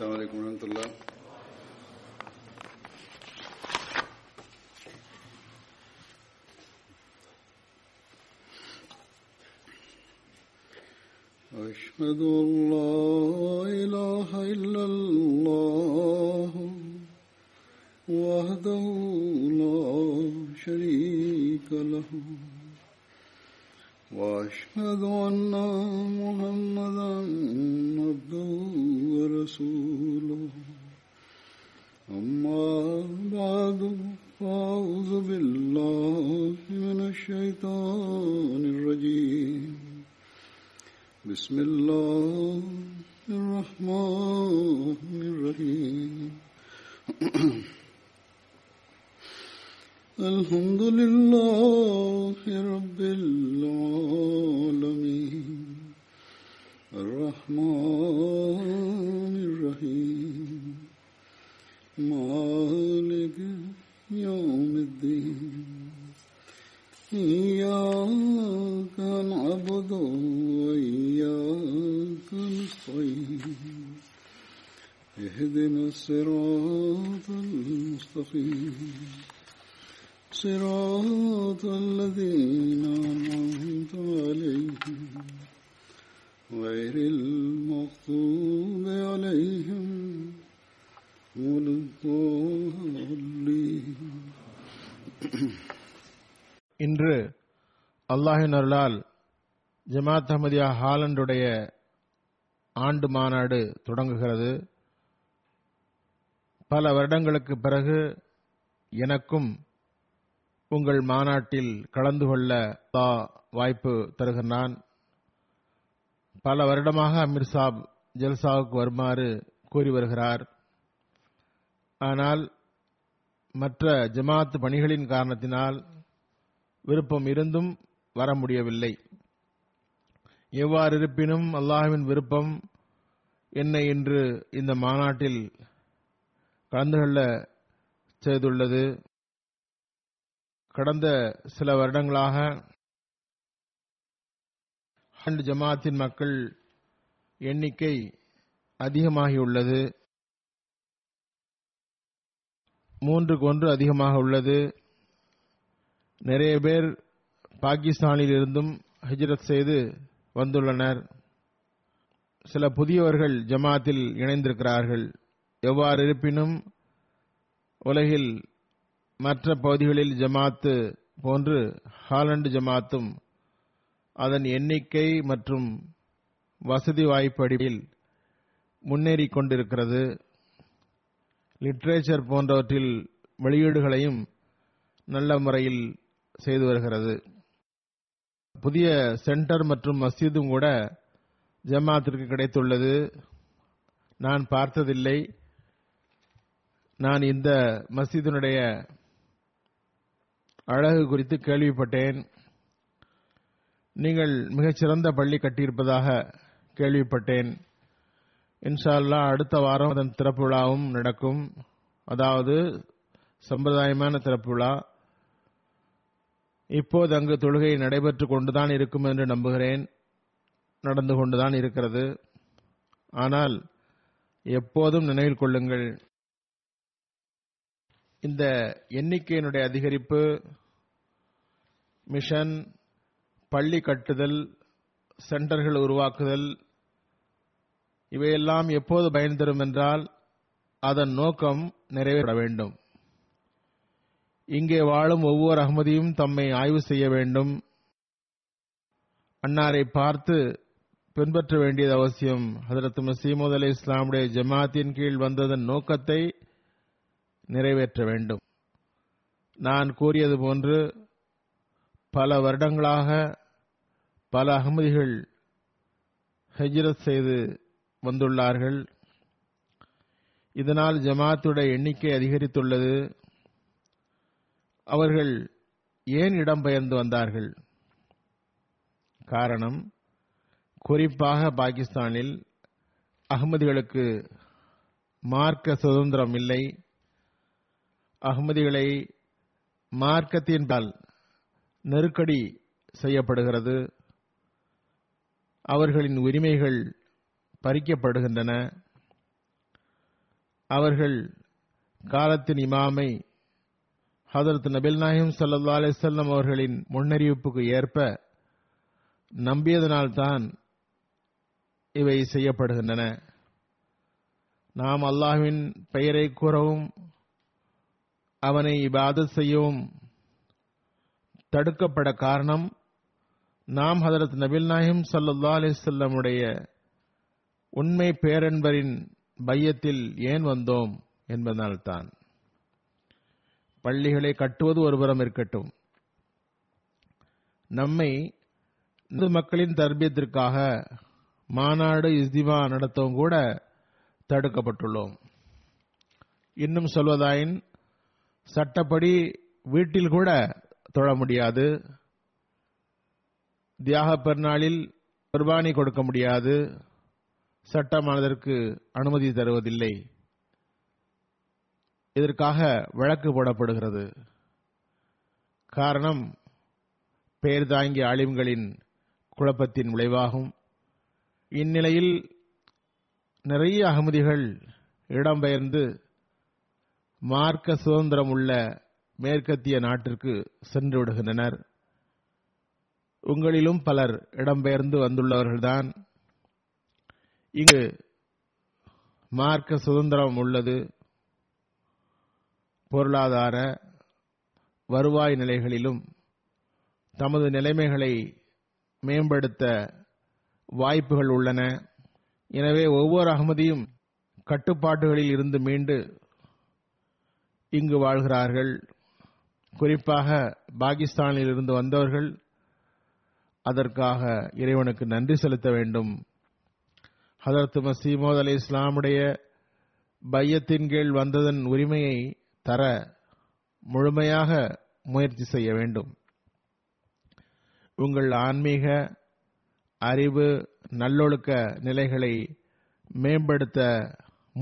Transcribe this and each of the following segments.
السلام عليكم ورحمة الله. أشهد أن لا إله إلا الله وحده لا شريك له وأشهد أن محمدا عبده ورسوله أما بعد فأعوذ بالله من الشيطان الرجيم بسم الله الرحمن الرحيم الحمد لله رب العالمين الرحمن الرحيم مالك يوم الدين إياك نعبد وإياك نستعين اهدنا الصراط المستقيم صراط الذين أنعمت عليهم غير المغضوب عليهم ولا الضالين. இன்று அல்லாஹ்வின் அருளால் ஜமாத் அஹ்மதியா ஹாலண்டுடைய ஆண்டு மாநாடு தொடங்குகிறது. பல வருடங்களுக்கு பிறகு எனக்கும் உங்கள் மாநாட்டில் கலந்து கொள்ள வாய்ப்பு தருகிறான். பல வருடமாக அமீர் சாப் ஜல்சாவுக்கு வருமாறு கூறி வருகிறார். ஆனால் மற்ற ஜமாத் பணிகளின் காரணத்தினால் விருப்பம் இருந்தும் வர முடியவில்லை. எவ்வாறு இருப்பினும் அல்லாஹ்வின் விருப்பம் என்னை இன்று இந்த மாநாட்டில் கலந்து கொள்ள செய்துள்ளது. கடந்த சில வருடங்களாக ஹண்ட் ஜமாத்தின் மக்கள் எண்ணிக்கை அதிகமாகியுள்ளது, 3-1 அதிகமாக உள்ளது. நிறைய பேர் பாகிஸ்தானில் இருந்தும் ஹிஜ்ரத் செய்து வந்துள்ளனர். சில புதியவர்கள் ஜமாத்தில் இணைந்திருக்கிறார்கள். எவ்வாறு இருப்பினும் உலகில் மற்ற பகுதிகளில் ஜமாத்து போன்று ஹாலண்டு ஜமாத்தும் அதன் எண்ணிக்கை மற்றும் வசதி வாய்ப்பு அடிப்படையில் முன்னேறி கொண்டிருக்கிறது. லிட்ரேச்சர் போன்றவற்றில் வெளியீடுகளையும் நல்ல முறையில் செய்து வருகிறது. புதிய சென்டர் மற்றும் மஸ்ஜிதும் கூட ஜமாத்திற்கு கிடைத்துள்ளது. நான் பார்த்ததில்லை. நான் இந்த மஸ்ஜிதினுடைய அழகு குறித்து கேள்விப்பட்டேன். நீங்கள் மிகச்சிறந்த பள்ளி கட்டியிருப்பதாக கேள்விப்பட்டேன். இன்ஷா அல்லாஹ் அடுத்த வாரம் அதன் திறப்பு விழாவும் நடக்கும். அதாவது சம்பிரதாயமான திறப்பு விழா இப்போது அங்கு தொழுகை நடைபெற்று கொண்டுதான் இருக்கும் என்று நம்புகிறேன். நடந்து கொண்டுதான் இருக்கிறது. ஆனால் எப்போதும் நினைவில் கொள்ளுங்கள், இந்த எண்ணிக்கையினுடைய அதிகரிப்பு மிஷன், பள்ளி கட்டுதல், சென்டர்கள் உருவாக்குதல் இவையெல்லாம் எப்போது பயன் தரும் என்றால் அதன் நோக்கம் நிறைவேற வேண்டும். இங்கே வாழும் ஒவ்வொரு அஹ்மதியும் தம்மை ஆய்வு செய்ய வேண்டும். அன்னாரை பார்த்து பின்பற்ற வேண்டியது அவசியம். ஹதரத் மசீமூத் அலி இஸ்லாமுடைய ஜமாத்தின் கீழ் வந்ததன் நோக்கத்தை நிறைவேற்ற வேண்டும். நான் கூறியது போன்று பல வருடங்களாக பல அஹ்மதிகள் ஹிஜ்ரத் செய்து வந்துள்ளார்கள். இதனால் ஜமாத்துடைய எண்ணிக்கை அதிகரித்துள்ளது. அவர்கள் ஏன் இடம்பெயர்ந்து வந்தார்கள்? காரணம், குறிப்பாக பாகிஸ்தானில் அஹ்மதிகளுக்கு மார்க்க சுதந்திரம் இல்லை. அஹ்மதிகளை மார்க்கத்தின்பால் நெருக்கடி செய்யப்படுகிறது. அவர்களின் உரிமைகள் பறிக்கப்படுகின்றன. அவர்கள் காலத்தின் இமாமை ஹதரத் நபிகள் நாயகம் ஸல்லல்லாஹு அலைஹி வஸல்லம் அவர்களின் முன்னறிவிப்புக்கு ஏற்ப நம்பியதனால்தான் இவை செய்யப்படுகின்றன. நாம் அல்லாஹ்வின் பெயரை கூறவும் அவனை இபாதத் செய்யவும் தடுக்கப்பட காரணம் நாம் ஹதரத் நபிகள் நாயகம் ஸல்லல்லாஹு அலைஹி வஸல்லம் உடைய உண்மை பேரன்பரின் பையத்தில் ஏன் வந்தோம் என்பதனால்தான். பள்ளிகளை கட்டுவது ஒருபுறம் இருக்கட்டும், நம்மை மக்களின் தர்பியத்திற்காக மாநாடு இஸ்திமா நடத்தவும் கூட தடுக்கப்பட்டுள்ளோம். இன்னும் சொல்வதாயின் சட்டப்படி வீட்டில் கூட தொழ முடியாது, தியாக பெருநாளில் குர்பானி கொடுக்க முடியாது, சட்டமானதற்கு அனுமதி தருவதில்லை. இதற்காக வழக்கு போடப்படுகிறது. காரணம் பேர் தாங்கிய ஆலிம்களின் குழப்பத்தின் விளைவாகும். இந்நிலையில் நிறைய அகமதிகள் இடம்பெயர்ந்து மார்க்க சுதந்திரம் உள்ள மேற்கத்திய நாட்டிற்கு சென்று விடுகின்றனர். உங்களிலும் பலர் இடம்பெயர்ந்து வந்துள்ளவர்கள்தான். இங்கு மார்க்க சுதந்திரம் உள்ளது. பொருளாதார வருவாய் நிலைகளிலும் தமது நிலைமைகளை மேம்படுத்த வாய்ப்புகள் உள்ளன. எனவே ஒவ்வொரு அகமதியும் கட்டுப்பாடுகளில் இருந்து மீண்டு இங்கு வாழ்கிறார்கள். குறிப்பாக பாகிஸ்தானில் இருந்து வந்தவர்கள் அதற்காக இறைவனுக்கு நன்றி செலுத்த வேண்டும். ஹதரத் மஸீஹ் மவ்ஊத் அலைஹி இஸ்லாமுடைய பையத்தின் கீழ் வந்ததன் உரிமையை தர முழுமையாக முயற்சி செய்ய வேண்டும். உங்கள் ஆன்மீக அறிவு நல்லொழுக்க நிலைகளை மேம்படுத்த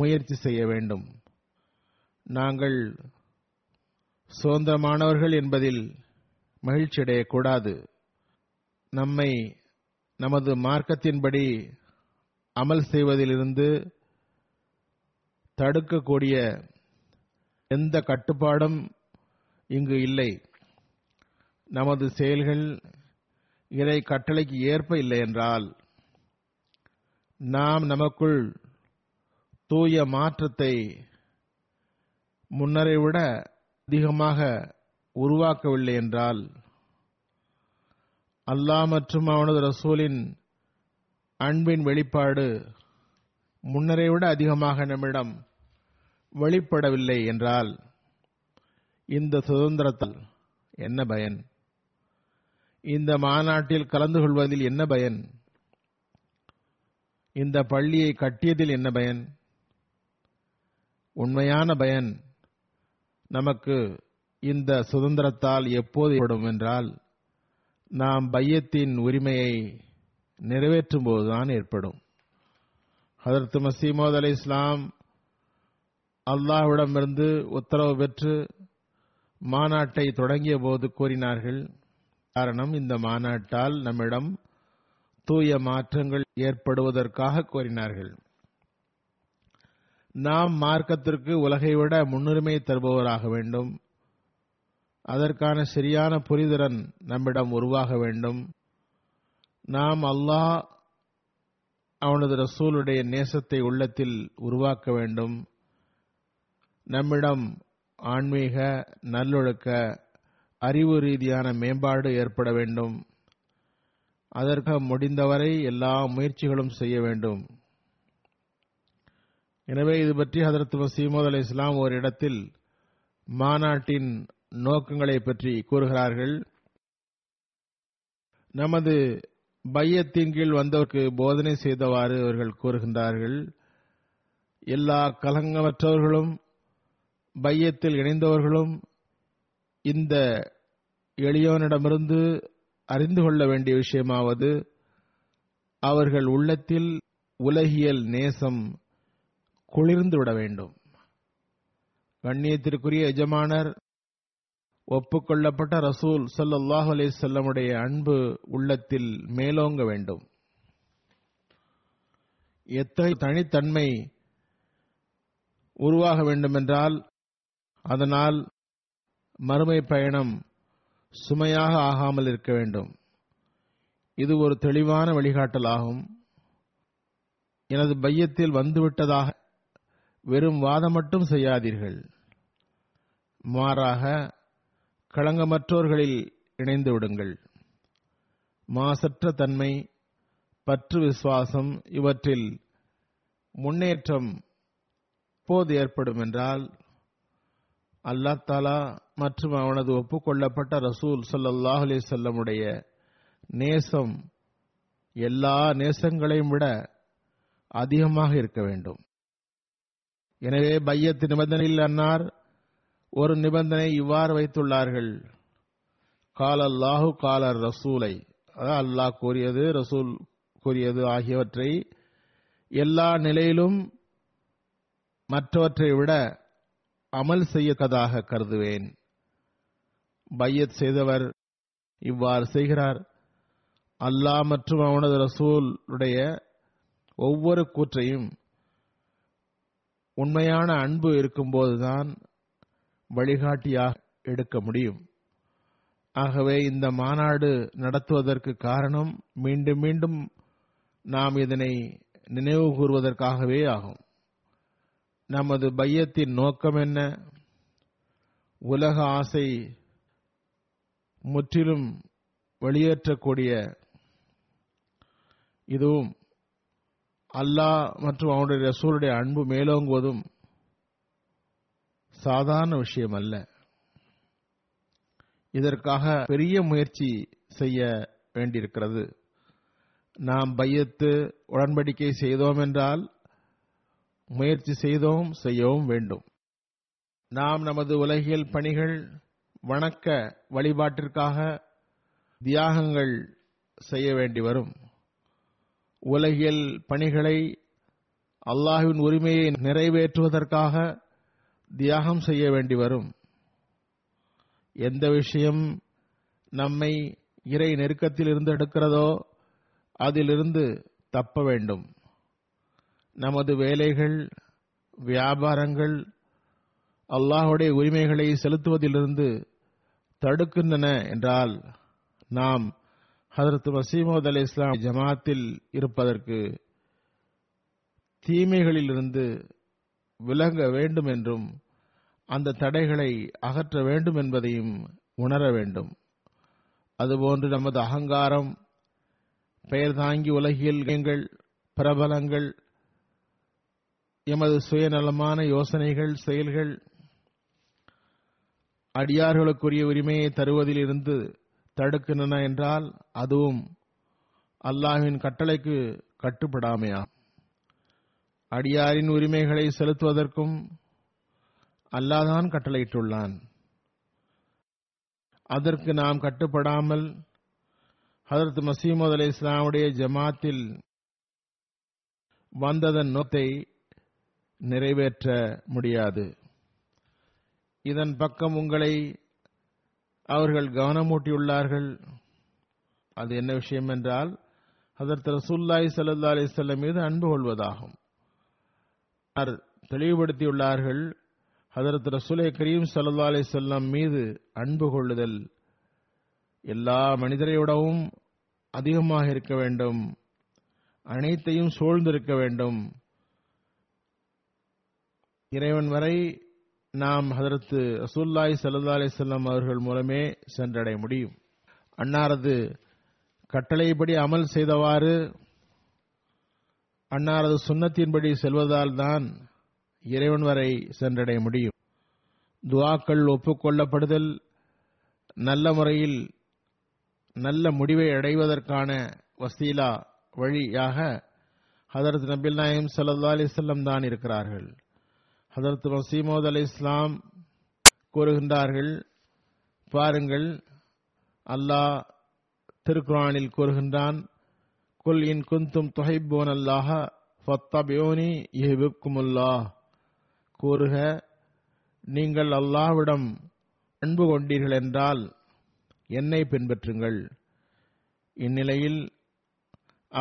முயற்சி செய்ய வேண்டும். நாங்கள் சுதந்திரமானவர்கள் என்பதில் மகிழ்ச்சி அடையக்கூடாது. நம்மை நமது மார்க்கத்தின்படி அமல் செய்வதிலிருந்து தடுக்கக்கூடிய எந்த கட்டுப்பாடும் இங்கு இல்லை. நமது செயல்கள் இறை கட்டளைக்கு ஏற்ப இல்லை என்றால் நாம் நமக்குள் தூய மாற்றத்தை முன்னரை விட அதிகமாக உருவாக்கவில்லை என்றால் அல்லாஹ் மற்றும் அவனது ரசூலின் அன்பின் வெளிப்பாடு முன்னரை விட அதிகமாக நம்மிடம் வெளிப்படவில்லை என்றால் இந்த சுதந்திரத்தால் என்ன பயன்? இந்த மாநாட்டில் கலந்து கொள்வதில் என்ன பயன்? இந்த பள்ளியை கட்டியதில் என்ன பயன்? உண்மையான பயன் நமக்கு இந்த சுதந்திரத்தால் எப்போது ஏற்படும் என்றால் நாம் பையத்தின் உரிமையை நிறைவேற்றும் போதுதான் ஏற்படும். ஹதரத் மஸீஹ் மவ்ஊத் அலைஹி இஸ்லாம் அல்லாஹ்விடமிருந்து உத்தரவு பெற்று மாநாட்டை தொடங்கிய போது கூறினார்கள், காரணம் இந்த மாநாட்டால் நம்மிடம் தூய மாற்றங்கள் ஏற்படுவதற்காக கூறினார்கள். நாம் மார்க்கத்திற்கு உலகை விட முன்னுரிமை தருபவராக வேண்டும். அதற்கான சரியான புரிதலன் நம்மிடம் உருவாக வேண்டும். நாம் அல்லாஹ் அவனது ரசூலுடைய நேசத்தை உள்ளத்தில் உருவாக்க வேண்டும். நம்மிடம் ஆன்மீக நல்லொழுக்க அறிவு ரீதியான மேம்பாடு ஏற்பட வேண்டும். அதற்கு முடிந்தவரை எல்லா முயற்சிகளும் செய்ய வேண்டும். எனவே இது பற்றி ஹதரத் மஸீஹ் மவ்ஊத் அலைஹி இஸ்லாம் ஒரு இடத்தில் மாநாட்டின் நோக்கங்களை பற்றி கூறுகிறார்கள். நமது பையத்தின் கீழ் வந்தவருக்கு போதனை செய்தவாறு அவர்கள் கூறுகின்றார்கள், எல்லா கலங்கமற்றவர்களும் பையத்தில் இணைந்தவர்களும் இந்த எளியோனிடமிருந்து அறிந்து கொள்ள வேண்டிய விஷயமாவது அவர்கள் உள்ளத்தில் உலகியல் நேசம் குளிர்ந்துவிட வேண்டும். கண்ணியத்திற்குரிய எஜமானர் ஒப்புக்கொள்ளப்பட்ட ரசூல் ஸல்லல்லாஹு அலைஹி வஸல்லம் உடைய அன்பு உள்ளத்தில் மேலோங்க வேண்டும். எத்தகைய தனித்தன்மை உருவாக வேண்டுமென்றால் அதனால் மறுமை பயணம் சுமையாக ஆகாமல் இருக்க வேண்டும். இது ஒரு தெளிவான வழிகாட்டலாகும். எனது பையத்தில் வந்துவிட்டதாக வெறும் வாதம் மட்டும் செய்யாதீர்கள். மாறாக களங்கமற்றோர்களில் இணைந்து விடுங்கள். மாசற்ற தன்மை, பற்று, விசுவாசம் இவற்றில் முன்னேற்றம் போது ஏற்படும் என்றால் அல்லாஹ் தஆலா மற்றும் அவனது ஒப்புக்கொள்ளப்பட்ட ரசூல் ஸல்லல்லாஹு அலைஹி வஸல்லமுடைய நேசம் எல்லா நேசங்களையும் விட அதிகமாக இருக்க வேண்டும். எனவே பையத்து நிபந்தனையில் அன்னார் ஒரு நிபந்தனை இவ்வாறு வைத்துள்ளார்கள். கால அல்லாஹு கால ரசூலை, அதாவது அல்லாஹ் கூறியது ரசூல் கூறியது ஆகியவற்றை எல்லா நிலையிலும் மற்றவற்றை விட அமல் செய்யக்கதாக கருதுவேன். பையத் செய்தவர் இவ்வாறு செய்கிறார். அல்லாஹ் மற்றும் அவனது ரசூலுடைய ஒவ்வொரு கூற்றையும் உண்மையான அன்பு இருக்கும்போதுதான் வழிகாட்டியாக எடுக்க முடியும். ஆகவே இந்த மாநாடு நடத்துவதற்கு காரணம் மீண்டும் மீண்டும் நாம் இதனை நினைவு கூறுவதற்காகவே ஆகும். நமது பையத்தின் நோக்கம் என்ன? உலக ஆசை முற்றிலும் வெளியேற்றக்கூடிய இதுவும் அல்லாஹ் மற்றும் அவனுடைய ரசூலுடைய அன்பு மேலோங்குவதும் சாதாரண விஷயம் அல்ல. இதற்காக பெரிய முயற்சி செய்ய வேண்டியிருக்கிறது. நாம் பையத்து உடன்படிக்கை செய்தோம் என்றால் முயற்சி செய்தோம், செய்யவும் வேண்டும். நாம் நமது உலகியல் பணிகள், வணக்க வழிபாட்டிற்காக தியாகங்கள் செய்ய வேண்டி வரும். உலகியல் பணிகளை அல்லாஹ்வின் உரிமையை நிறைவேற்றுவதற்காக தியாகம் செய்ய வேண்டி வரும். எந்த விஷயம் நம்மை இறை நெருக்கத்தில் இருந்து எடுக்கிறதோ அதிலிருந்து தப்ப வேண்டும். நமது வேலைகள், வியாபாரங்கள் அல்லாஹ்வுடைய உரிமைகளை செலுத்துவதிலிருந்து தடுக்கின்றன என்றால் நாம் ஹதரத் மசீமோத் அலி இஸ்லாம் ஜமாத்தில் இருப்பதற்கு தீமைகளிலிருந்து விலக வேண்டும் என்றும் அந்த தடைகளை அகற்ற வேண்டும் என்பதையும் உணர வேண்டும். அதுபோன்று நமது அகங்காரம், பெயர் தாங்கி உலகியல் பிரபலங்கள், எமது சுயநலமான யோசனைகள், செயல்கள் அடியார்களுக்குரிய உரிமையை தருவதில் இருந்து தடுக்கின்றன என்றால் அதுவும் அல்லாஹ்வின் கட்டளைக்கு கட்டுப்படாமையா. அடியாரின் உரிமைகளை செலுத்துவதற்கும் அல்லாஹ்தான் கட்டளையிட்டுள்ளான். அதற்கு நாம் கட்டுப்படாமல் ஹதரத் மசீமோத் அலி இஸ்லாமுடைய ஜமாத்தில் வந்ததன் நோத்தை நிறைவேற்ற முடியாது. இதன் பக்கம் உங்களை அவர்கள் கவனமூட்டியுள்ளார்கள். அது என்ன விஷயம் என்றால் ஹதரத் ரசூலுல்லாஹி ஸல்லல்லாஹு அலைஹி வஸல்லம் மீது அன்பு கொள்வதாகும். தெளிவுபடுத்தியுள்ளார்கள். ஹதரத் ரசூலே கரீம் ஸல்லல்லாஹு அலைஹி வஸல்லம் மீது அன்பு கொள்ளுதல் எல்லா மனிதரைவிடவும் அதிகமாக இருக்க வேண்டும், அனைத்தையும் சூழ்ந்திருக்க வேண்டும். இறைவன் வரை நாம் ஹதரத் ரசூலுல்லாஹி ஸல்லல்லாஹு அலைஹி வஸல்லம் அவர்கள் மூலமே சென்றடைய முடியும். அன்னாரது கட்டளைப்படி அமல் செய்தவாறு அன்னாரது சுன்னத்தின்படி செல்வதால் தான் இறைவன் வரை சென்றடைய முடியும். துஆக்கள் ஒப்புக்கொள்ளப்படுதல் நல்ல முறையில் நல்ல முடிவை அடைவதற்கான வசீலா, வழியாக ஹதரத் நபிகள் நாயகம் ஸல்லல்லாஹு அலைஹி வஸல்லம் தான் இருக்கிறார்கள். ஹதரத் மசீமோத் அலி இஸ்லாம் கூறுகின்றார்கள், பாருங்கள் அல்லாஹ் திருக்குரானில் கூறுகின்றான், குல் இன் குந்தும் துஹிப்பூன அல்லாஹ ஃபத்தபியூனி யுஹிப்குமுல்லாஹ். கூறுக, நீங்கள் அல்லாஹ்விடம் அன்பு கொண்டீர்கள் என்றால் என்னை பின்பற்றுங்கள், இந்நிலையில்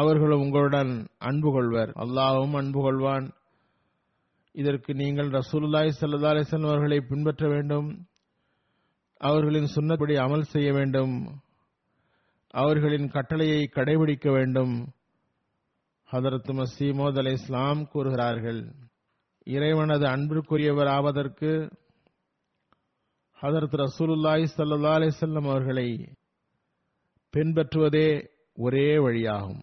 அவர்களும் உங்களுடன் அன்பு கொள்வர், அல்லாஹ்வும் அன்பு கொள்வான். இதற்கு நீங்கள் ரசூலுல்லாஹி ஸல்லல்லாஹு அலைஹி வஸல்லம் அவர்களை பின்பற்ற வேண்டும், அவர்களின் சுன்னப்படி அமல் செய்ய வேண்டும், அவர்களின் கட்டளையை கடைபிடிக்க வேண்டும். ஹதரத் மஸீஹ் மவ்ஊத் அலைஹிஸ்ஸலாம் கூறுகிறார்கள், இறைவனது அன்பிற்குரியவர் ஆவதற்கு ஹதரத் ரசூலுல்லாஹி ஸல்லல்லாஹு அலைஹி வஸல்லம் அவர்களை பின்பற்றுவதே ஒரே வழியாகும்.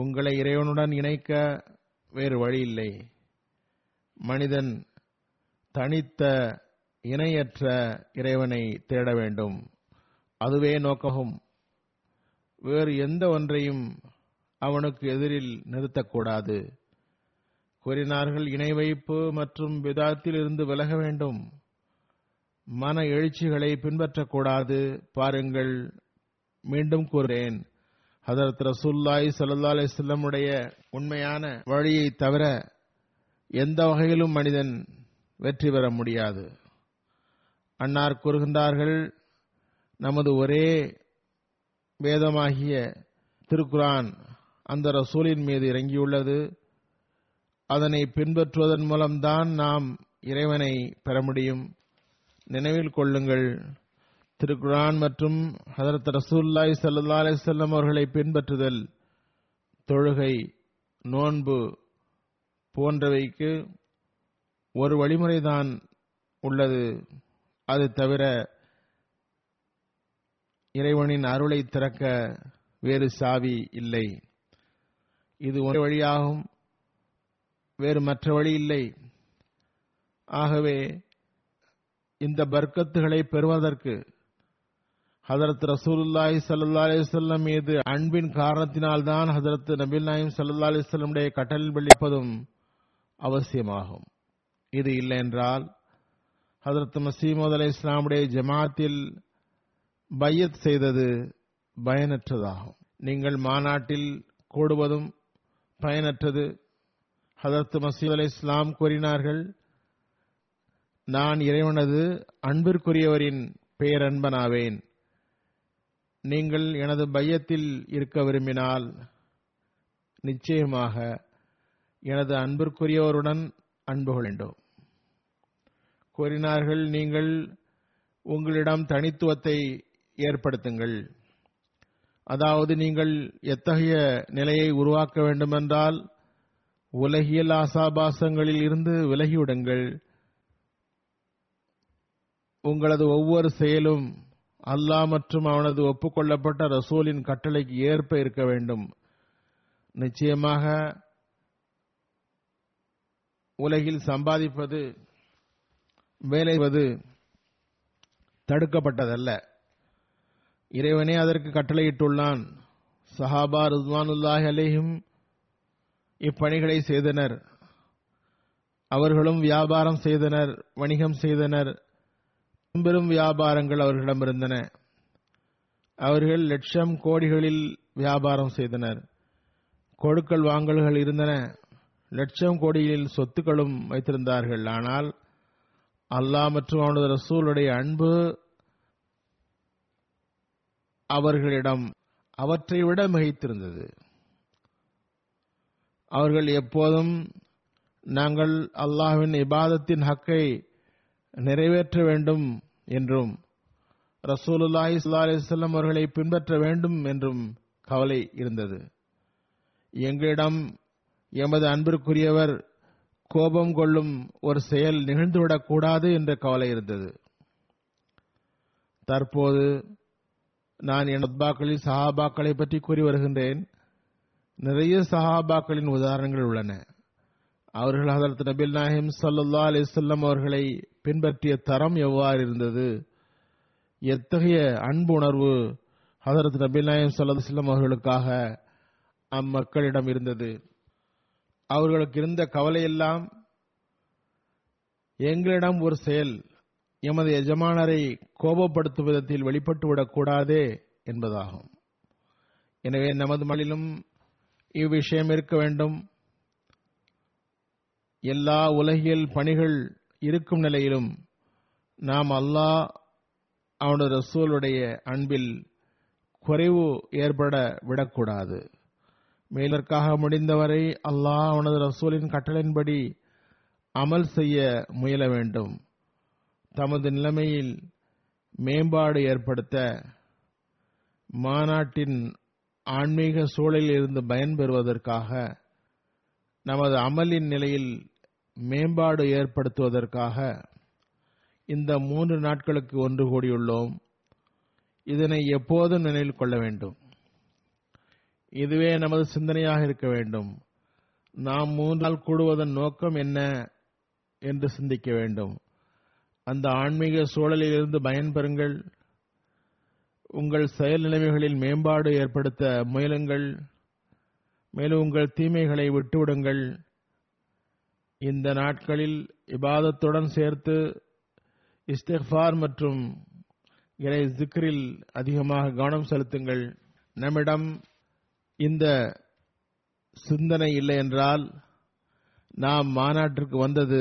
உங்களை இறைவனுடன் இணைக்க வேறு வழி இல்லை. மனிதன் தனித்த இணையற்ற இறைவனை தேட வேண்டும், அதுவே நோக்கம். வேறு எந்த ஒன்றையும் அவனுக்கு எதிரில் நிறுத்தக்கூடாது. கூறினார்கள், இணை வைப்பு மற்றும் விதாத்தில் இருந்து விலக வேண்டும், மன எழுச்சிகளை பின்பற்றக்கூடாது. பாருங்கள், மீண்டும் கூறுகிறேன், ஹதரத் ரசூலுல்லாஹி ஸல்லல்லாஹு அலைஹி வஸல்லம் உடைய உண்மையான வழியை தவிர எந்த வகையிலும் மனிதன் வெற்றி பெற முடியாது. அன்னார் கூறுகின்றார்கள், நமது ஒரே வேதமாகிய திருக்குரான் அந்த ரசூலின் மீது இறங்கியுள்ளது. அதனை பின்பற்றுவதன் மூலம்தான் நாம் இறைவனை பெற முடியும். நினைவில் கொள்ளுங்கள், திருக்குரான் மற்றும் ஹதரத் ரசூலுல்லாஹி ஸல்லல்லாஹு அலைஹி வஸல்லம் அவர்களை பின்பற்றுதல் தொழுகை, நோன்பு போன்றவைக்கு ஒரு வழிமுறைதான் உள்ளது. அது தவிர இறைவனின் அருளை திறக்க வேறு சாவி இல்லை. இது ஒரே வழியாகும், வேறு மற்ற வழி இல்லை. ஆகவே இந்த பர்க்கத்துகளை பெறுவதற்கு ஹதரத் ரசூலுல்லாஹி ஸல்லல்லாஹு அலைஹி வஸல்லம் மீது அன்பின் காரணத்தினால்தான் ஹதரத் நபிகள் நாயகம் ஸல்லல்லாஹு அலைஹி வஸல்லம் உடைய கட்டளையை வெளிப்பதும் அவசியமாகும். இது இல்லை என்றால் ஹதரத் மஸீஹ் மவ்ஊத் அலைஹிஸ்ஸலாம் உடைய ஜமாத்தில் பையத் செய்தது பயனற்றதாகும். நீங்கள் மாநாட்டில் கூடுவதும் பயனற்றது. ஹதரத் மஸீஹ் மவ்ஊத் அலைஹிஸ்ஸலாம் கூறினார்கள், நான் இறைவனது அன்பிற்குரியவரின் பேரன்பனாவேன். நீங்கள் எனது பையத்தில் இருக்க விரும்பினால் நிச்சயமாக எனது அன்பிற்குரியவருடன் அன்பு கொள்ளேண்டும். கூறினார்கள், நீங்கள் உங்களிடம் தனித்துவத்தை ஏற்படுத்துங்கள். அதாவது நீங்கள் எத்தகைய நிலையை உருவாக்க வேண்டுமென்றால் உலகியல் ஆசாபாசங்களில் இருந்து விலகிவிடுங்கள். உங்களது ஒவ்வொரு செயலும் அல்லாஹ் மற்றும் அவனது ஒப்புக்கொள்ளப்பட்ட ரசூலின் கட்டளைக்கு ஏற்ப இருக்க வேண்டும். நிச்சயமாக உலகில் சம்பாதிப்பது, வேலைவது தடுக்கப்பட்டதல்ல. இறைவனே அதற்கு கட்டளையிட்டுள்ளான். சஹாபா ரிதுவானுல்லாஹி அலைஹிம் இப்பணிகளை செய்தனர். அவர்களும் வியாபாரம் செய்தனர், வணிகம் செய்தனர். பெரும் வியாபாரங்கள் அவர்களிடம் இருந்தன. அவர்கள் லட்சம் கோடிகளில் வியாபாரம் செய்தனர். கொடுக்கல் வாங்கல்கள் இருந்தன. லட்சம் கோடிகளில் சொத்துக்களும் வைத்திருந்தார்கள். ஆனால் அல்லாஹ் மற்றும் அவனது ரசூலுடைய அன்பு அவர்களிடம் அவற்றை விட மிகைத்திருந்தது. அவர்கள் எப்போதும் நாங்கள் அல்லாஹ்வின் இபாதத்தின் ஹக்கை நிறைவேற்ற வேண்டும் என்றும் ரசூலுல்லாஹி ஸல்லல்லாஹு அலைஹி வஸல்லம் அவர்களை பின்பற்ற வேண்டும் என்றும் கவலை இருந்தது. எங்களிடம் எமது அன்பிற்குரியவர் கோபம் கொள்ளும் ஒரு செயல் நிகழ்ந்துவிடக்கூடாது என்ற கவலை இருந்தது. தற்போது நான் என் ஹுத்பாக்களில் சஹாபாக்களை பற்றி கூறி வருகின்றேன். நிறைய சஹாபாக்களின் உதாரணங்கள் உள்ளன. அவர்கள் ஹதரத் நபிகள் நாயகம் ஸல்லல்லாஹு அலைஹி வஸல்லம் அவர்களை பின்பற்றிய தரம் எவ்வாறு இருந்தது, எத்தகைய அன்பு உணர்வு ஹதரத் நபிகள் நாயகம் ஸல்லல்லாஹு அலைஹி வஸல்லம் அவர்களுக்காக அம்மக்களிடம் இருந்தது, அவர்களுக்கு இருந்த கவலையெல்லாம் எங்களிடம் ஒரு செயல் எமது எஜமானரை கோபப்படுத்தும் விதத்தில் வெளிப்பட்டுவிடக்கூடாதே என்பதாகும். எனவே நமது மனதிலும் இவ்விஷயம் இருக்க வேண்டும். எல்லா உலகியல் பணிகள் இருக்கும் நிலையிலும் நாம் அல்லாஹ் அவனது ரசூலுடைய அன்பில் குறைவு ஏற்பட விடக்கூடாது. மேலற்காக முடிந்தவரை அல்லாஹ் அவனது ரசூலின் கட்டளையின்படி அமல் செய்ய முயல வேண்டும். தமது நிலைமையில் மேம்பாடு ஏற்படுத்த, மாநாட்டின் ஆன்மீக சூழலில் இருந்து பயன்பெறுவதற்காக, நமது அமலின் நிலையில் மேம்பாடு ஏற்படுத்துவதற்காக இந்த 3 நாட்களுக்கு ஒன்று கூடியுள்ளோம். இதனை எப்போதும் நினைவில் கொள்ள வேண்டும். இதுவே நமது சிந்தனையாக இருக்க வேண்டும். நாம் 3 நாள் கூடுவதன் நோக்கம் என்ன என்று சிந்திக்க வேண்டும். அந்த ஆன்மீக சூழலில் இருந்து பயன்பெறுங்கள். உங்கள் செயல் நிலைமைகளில் மேம்பாடு ஏற்படுத்த முயலுங்கள். மேலும் உங்கள் தீமைகளை விட்டுவிடுங்கள். இந்த நாட்களில் இபாதத்துடன் சேர்த்து இஸ்திக்ஃபார் மற்றும் இறை ஜிக்ரில் அதிகமாக கவனம் செலுத்துங்கள். நம்மிடம் இந்த சிந்தனை இல்லை என்றால் நாம் மாநாட்டிற்கு வந்தது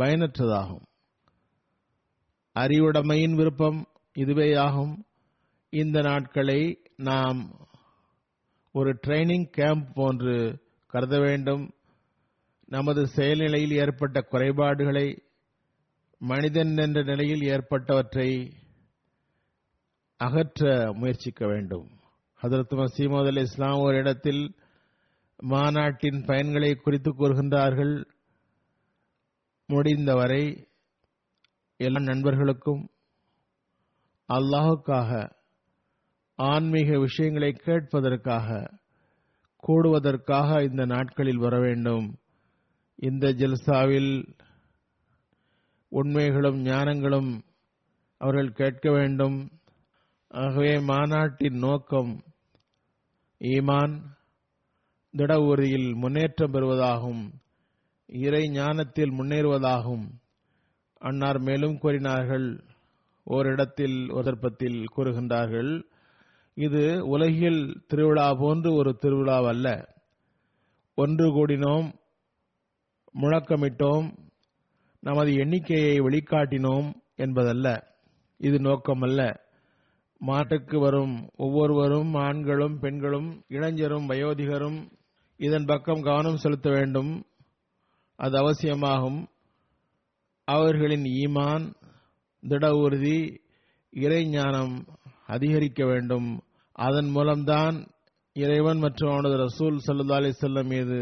பயனற்றதாகும். அறிவுடைமையின் விருப்பம் இதுவேயாகும். இந்த நாட்களை நாம் ஒரு ட்ரைனிங் கேம்ப் போன்று கருத வேண்டும். நமது செயல்நிலையில் ஏற்பட்ட குறைபாடுகளை, மனிதன் என்ற நிலையில் ஏற்பட்டவற்றை அகற்ற முயற்சிக்க வேண்டும். ஹதரத் மசீஹ் மவ்ஊத் இஸ்லாம் ஒரு இடத்தில் மாநாட்டின் பயன்களை குறித்து கூறுகின்றார்கள், முடிந்தவரை எல்லா நண்பர்களுக்கும் அல்லாஹுக்காக ஆன்மீக விஷயங்களை கேட்பதற்காக கூடுவதற்காக இந்த நாட்களில் வர வேண்டும். இந்த ஜல்சாவில் உண்மைகளும் ஞானங்களும் அவர்கள் கேட்க வேண்டும். ஆகவே மாநாட்டின் நோக்கம் ஈமான், திட உறுதியில் முன்னேற்றம் பெறுவதாகும், இறை ஞானத்தில் முன்னேறுவதாகும். அன்னார் மேலும் கூறினார்கள், ஓரிடத்தில் ஒரு சந்தர்ப்பத்தில் கூறுகின்றார்கள், இது உலகில் திருவிழா போன்று ஒரு திருவிழாவல்ல. ஒன்று கூடினோம், முழக்கமிட்டோம், நமது எண்ணிக்கையை வெளிக்காட்டினோம் என்பதல்ல. இது நோக்கமல்ல. மாட்டுக்கு வரும் ஒவ்வொருவரும், ஆண்களும் பெண்களும், இளைஞரும் வயோதிகரும், இதன் பக்கம் கவனம் செலுத்த வேண்டும். அது அவசியமாகும். அவர்களின் ஈமான், திட உறுதி, இறைஞானம் அதிகரிக்க வேண்டும். அதன் மூலம்தான் இறைவன் மற்றும் அவனது ரசூல் ஸல்லல்லாஹு அலைஹி வஸல்லம் மீது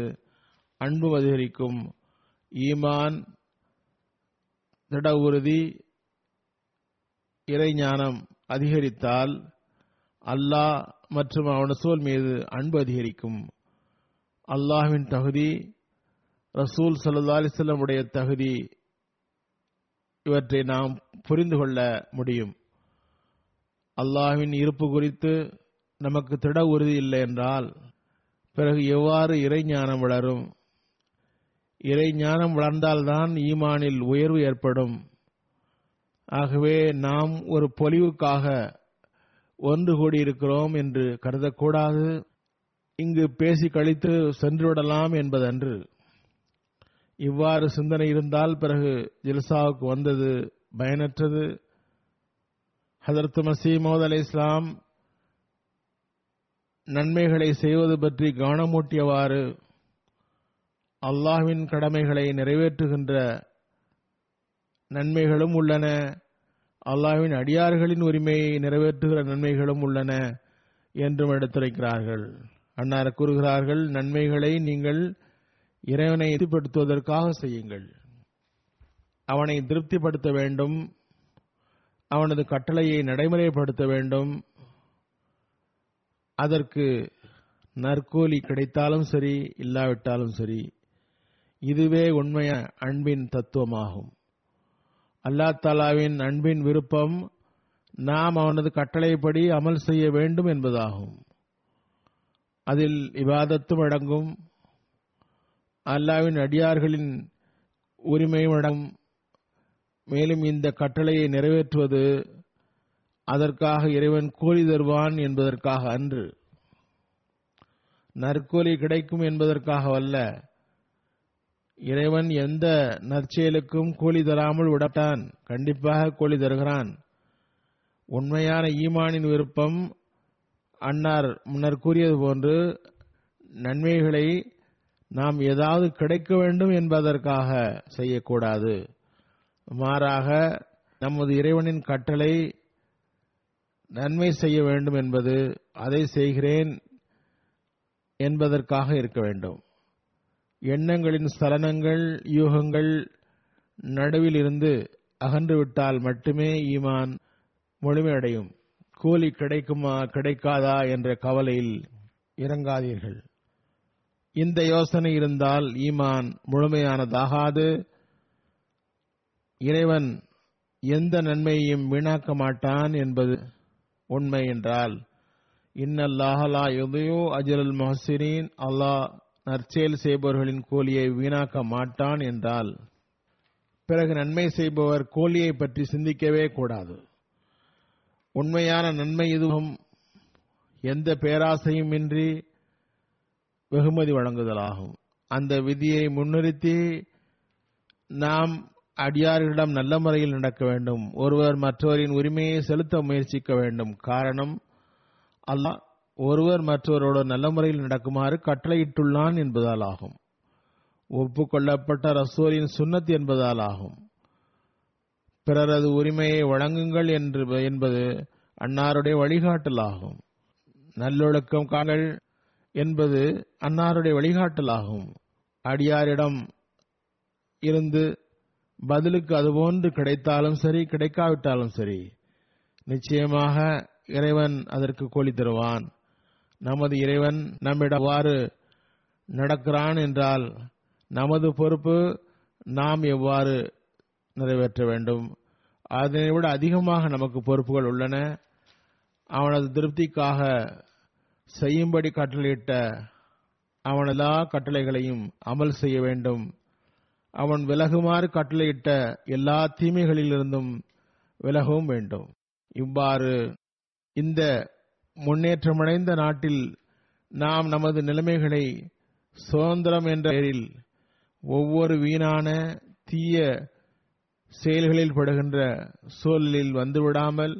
அன்பு அதிகரிக்கும். ஈமான், திட உறுதி, இறைஞானம் அதிகரித்தால் அல்லாஹ் மற்றும் அவனது ரசூல் மீது அன்பு அதிகரிக்கும். அல்லாஹ்வின் தகுதி, ரசூல் ஸல்லல்லாஹு அலைஹி வஸல்லம் உடைய தகுதி, இவற்றை நாம் புரிந்து கொள்ள முடியும். அல்லாஹ்வின் இருப்பு குறித்து நமக்கு திட உறுதி இல்லை என்றால் பிறகு எவ்வாறு இறைஞானம் வளரும்? இறைஞானம் வளர்ந்தால்தான் ஈமானில் உயர்வு ஏற்படும். ஆகவே நாம் ஒரு பொலிவுக்காக ஒன்று கூடியிருக்கிறோம் என்று கருதக்கூடாது. இங்கு பேசி கழித்து சென்றுவிடலாம் என்பதன்று. இவ்வாறு சிந்தனை இருந்தால் பிறகு ஜில்சாவுக்கு வந்தது பயனற்றது. ஹதரத் மசீஹ் மவ்ஊத் இஸ்லாம் நன்மைகளை செய்வது பற்றி கவனமூட்டியவாறு, அல்லாஹ்வின் கடமைகளை நிறைவேற்றுகின்ற நன்மைகளும் உள்ளன, அல்லாஹ்வின் அடியார்களின் உரிமையை நிறைவேற்றுகிற நன்மைகளும் உள்ளன என்றும் எடுத்துரைக்கிறார்கள். அன்னார் கூறுகிறார்கள், நன்மைகளை நீங்கள் இறைவனை திருப்திப்படுத்துவதற்காக செய்யுங்கள். அவனை திருப்திப்படுத்த வேண்டும். அவனது கட்டளையை நடைமுறைப்படுத்த வேண்டும். அதற்கு நற்கூலி கிடைத்தாலும் சரி, இல்லாவிட்டாலும் சரி. இதுவே உண்மைய அன்பின் தத்துவமாகும். அல்லாஹ் தஆலாவின் அன்பின் விருப்பம் நாம் அவனது கட்டளைப்படி அமல் செய்ய வேண்டும் என்பதாகும். அதில் இபாதத்தும் அடங்கும், அல்லாஹ்வின் அடியார்களின் உரிமையும் அடங்கும். மேலும் இந்த கட்டளையை நிறைவேற்றுவது அதற்காக இறைவன் கூலி தருவான் என்பதற்காக அன்று, நற்கூலி கிடைக்கும் என்பதற்காக அல்ல. இறைவன் எந்த நற்செயலுக்கும் கூலி தராமல் விடட்டான், கண்டிப்பாக கூலி தருகிறான். உண்மையான ஈமானின் விருப்பம் அன்னார் முன்னர் கூறியது போன்று நன்மைகளை நாம் ஏதாவது கிடைக்க வேண்டும் என்பதற்காக செய்யக்கூடாது. மாறாக நமது இறைவனின் கட்டளை நன்மை செய்ய வேண்டும் என்பது, அதை செய்கிறேன் என்பதற்காக இருக்க வேண்டும். எண்ணங்களின் சலனங்கள், யூகங்கள் நடுவில் இருந்து அகன்றுவிட்டால் மட்டுமே ஈமான் முழுமையடையும். கூலி கிடைக்குமா கிடைக்காதா என்ற கவலையில் இறங்காதீர்கள். இந்த யோசனை இருந்தால் ஈமான் முழுமையானதாகாது. இறைவன் எந்த நன்மையையும் வீணாக்க மாட்டான் என்பது உண்மை என்றால், இன்னல்லாஹ லா யுதியு அஜ்ரல் முஹ்சினீன், அல்லாஹ் நற்செயல் செய்பவர்களின் கூலியை வீணாக்க மாட்டான் என்றால், பிறகு நன்மை செய்பவர் கூலியை பற்றி சிந்திக்கவே கூடாது. உண்மையான நன்மை இதுவும் எந்த பேராசையும் இன்றி வெகுமதி வழங்குதலாகும். அந்த விதியை முன்னிறுத்தி நாம் அடியார்களிடம் நல்ல முறையில் நடக்க வேண்டும். ஒருவர் மற்றவரின் உரிமையை செலுத்த முயற்சிக்க வேண்டும். காரணம், அல்லாஹ் ஒருவர் மற்றவரோட நல்ல முறையில் நடக்குமாறு கட்டளையிட்டுள்ளான் என்பதால் ஆகும். ஒப்புக்கொள்ளப்பட்ட ரசூலின் சுன்னத் என்பதால் ஆகும். பிறரது உரிமையை வழங்குங்கள் என்பது அன்னாருடைய வழிகாட்டலாகும். நல்லொழுக்கம் காங்கள் என்பது அன்னாருடைய வழிகாட்டலாகும். அடியாரிடம் இருந்து பதிலுக்கு அதுபோன்று கிடைத்தாலும் சரி, கிடைக்காவிட்டாலும் சரி, நிச்சயமாக இறைவன் அதற்கு கூலி தருவான். நமது இறைவன் நம்மிடம் எவ்வாறு நடக்கிறான் என்றால், நமது பொறுப்பு நாம் எவ்வாறு நிறைவேற்ற வேண்டும். அதனை விட அதிகமாக நமக்கு பொறுப்புகள் உள்ளன. அவனது திருப்திக்காக செய்யும்படி கட்டளையிட்ட அவனெல்லா கட்டளைகளையும் அமல் செய்ய வேண்டும். அவன் விலகுமாறு கட்டளையிட்ட எல்லா தீமைகளிலிருந்தும் விலகவும் வேண்டும். இவ்வாறு இந்த முன்னேற்றமடைந்த நாட்டில் நாம் நமது நிலைமைகளை சுதந்திரம் என்ற பெயரில் ஒவ்வொரு வீணான தீய செயல்களில் படுகின்ற சூழலில் வந்துவிடாமல்